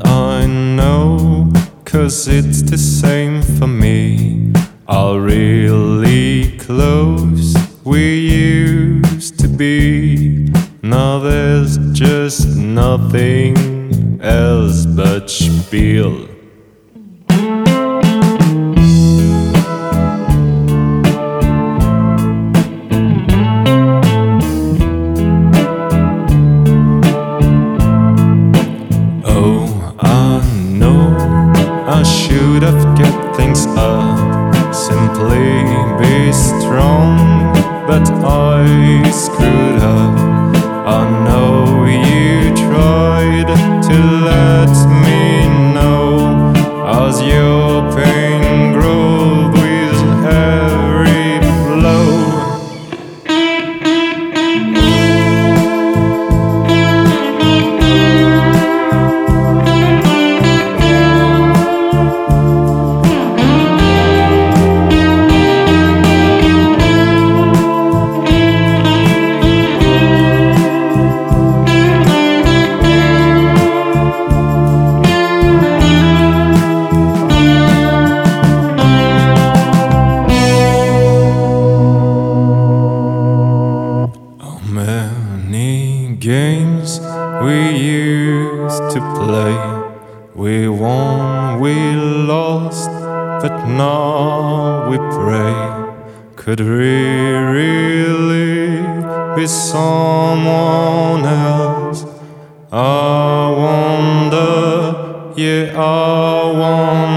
and I know, 'cause it's the same for me. Are really close, we used to be. Now there's just nothing else but spiel. I should have kept things up, simply be strong, but I screwed up. I know you tried to let me know, as your pain grew with every blow. Games we used to play, we won, we lost, but now we pray. Could we really be someone else? I wonder, yeah, I wonder.